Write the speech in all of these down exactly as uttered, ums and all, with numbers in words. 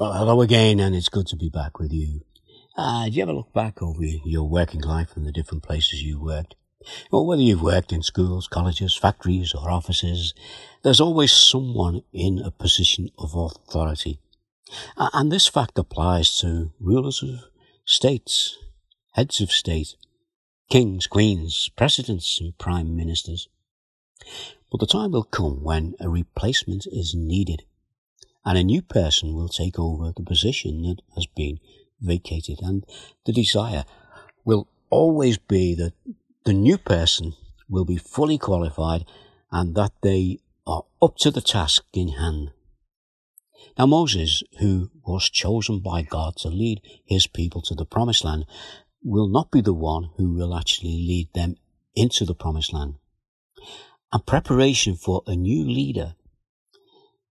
Well, hello again, and it's good to be back with you. Uh, do you ever look back over your working life and the different places you worked? Well, whether you've worked in schools, colleges, factories, or offices, there's always someone in a position of authority. Uh, and this fact applies to rulers of states, heads of state, kings, queens, presidents, and prime ministers. But the time will come when a replacement is needed, and a new person will take over the position that has been vacated. And the desire will always be that the new person will be fully qualified and that they are up to the task in hand. Now Moses, who was chosen by God to lead his people to the promised land, will not be the one who will actually lead them into the promised land. And preparation for a new leader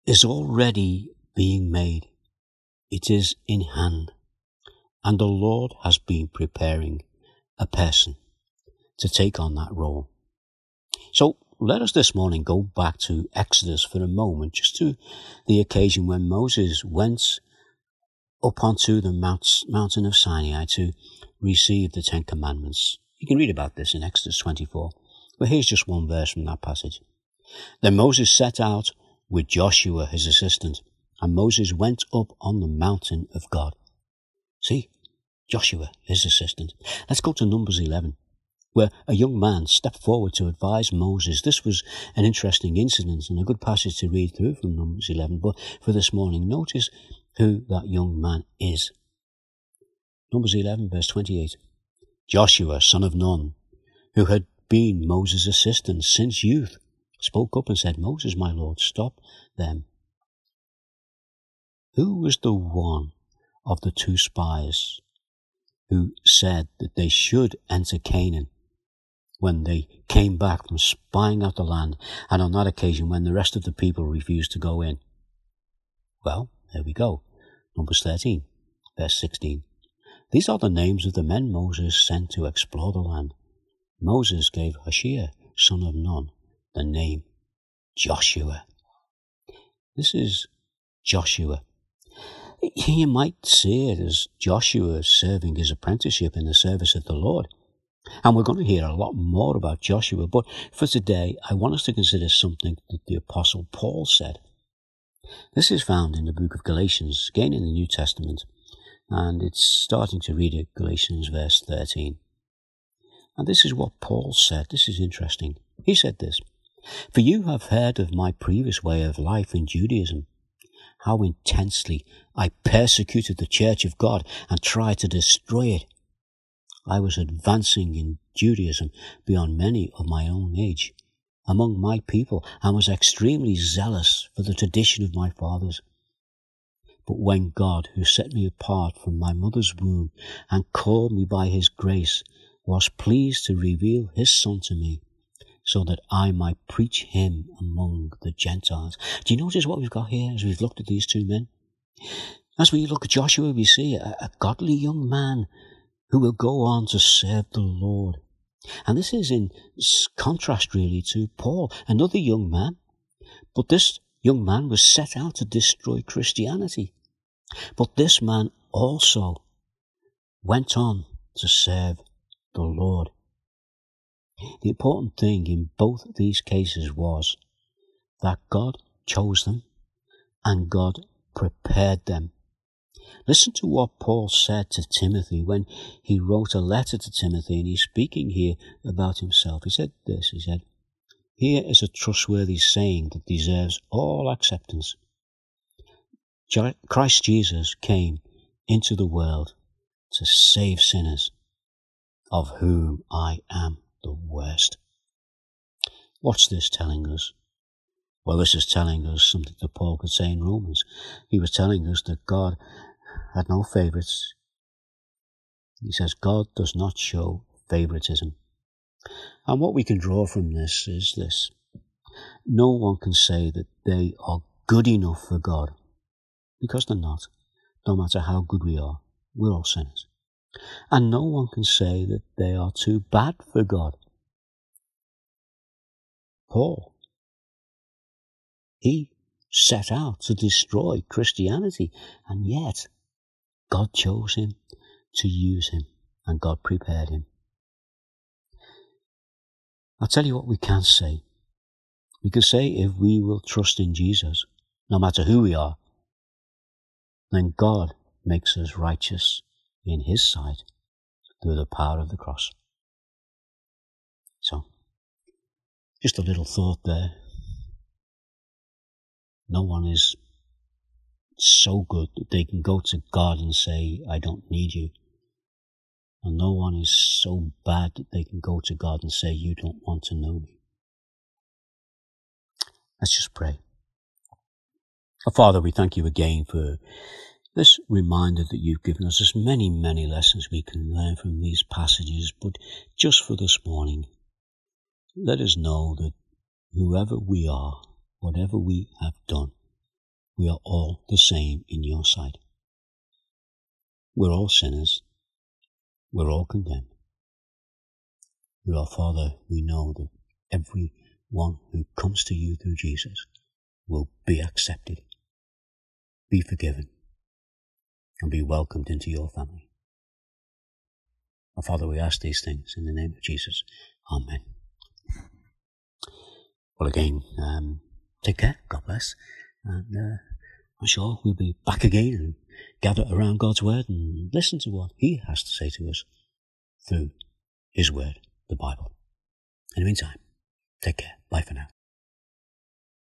is already being made. It is in hand. And the Lord has been preparing a person to take on that role. So let us this morning go back to Exodus for a moment, just to the occasion when Moses went up onto the mountain of Sinai to receive the Ten Commandments. You can read about this in Exodus twenty-four. But here's just one verse from that passage. Then Moses set out with Joshua his assistant, and Moses went up on the mountain of God. See, Joshua his assistant. Let's go to Numbers eleven, where a young man stepped forward to advise Moses. This was an interesting incident and a good passage to read through from Numbers eleven, but for this morning, notice who that young man is. Numbers eleven, verse twenty-eight. Joshua, son of Nun, who had been Moses' assistant since youth, spoke up and said, "Moses, my lord, stop them." Who was the one of the two spies who said that they should enter Canaan when they came back from spying out the land, and on that occasion when the rest of the people refused to go in? Well, there we go. Numbers thirteen, verse sixteen. These are the names of the men Moses sent to explore the land. Moses gave Hoshea, son of Nun, the name Joshua. This is Joshua. You might see it as Joshua serving his apprenticeship in the service of the Lord. And we're going to hear a lot more about Joshua, but for today, I want us to consider something that the Apostle Paul said. This is found in the book of Galatians, again in the New Testament, and it's starting to read at Galatians verse thirteen. And this is what Paul said. This is interesting. He said this: "For you have heard of my previous way of life in Judaism, how intensely I persecuted the church of God and tried to destroy it. I was advancing in Judaism beyond many of my own age among my people and was extremely zealous for the tradition of my fathers. But when God, who set me apart from my mother's womb and called me by his grace, was pleased to reveal his Son to me, so that I might preach him among the Gentiles." Do you notice what we've got here as we've looked at these two men? As we look at Joshua, we see a, a godly young man who will go on to serve the Lord. And this is in contrast really to Paul, another young man. But this young man was set out to destroy Christianity. But this man also went on to serve the Lord. The important thing in both these cases was that God chose them and God prepared them. Listen to what Paul said to Timothy when he wrote a letter to Timothy, and he's speaking here about himself. He said this, he said, "Here is a trustworthy saying that deserves all acceptance. Christ Jesus came into the world to save sinners, of whom I am the worst." What's this telling us? Well, this is telling us something that Paul could say in Romans. He was telling us that God had no favourites. He says God does not show favouritism. And what we can draw from this is this: no one can say that they are good enough for God, because they're not. No matter how good we are, we're all sinners. And no one can say that they are too bad for God. Paul, he set out to destroy Christianity, and yet God chose him to use him, and God prepared him. I'll tell you what we can say. We can say, if we will trust in Jesus, no matter who we are, then God makes us righteous in his sight through the power of the cross. So, just a little thought there. No one is so good that they can go to God and say, I don't need you. And no one is so bad that they can go to God and say, you don't want to know me. Let's just pray. Oh, Father, we thank you again for this reminder that you've given us. There's many, many lessons we can learn from these passages, but just for this morning, let us know that whoever we are, whatever we have done, we are all the same in your sight. We're all sinners. We're all condemned. But our Father, we know that everyone who comes to you through Jesus will be accepted, be forgiven, and be welcomed into your family. Our Father, we ask these things in the name of Jesus. Amen. Well, again, um, take care. God bless. And uh, I'm sure we'll be back again and gather around God's word and listen to what he has to say to us through his word, the Bible. In the meantime, take care. Bye for now.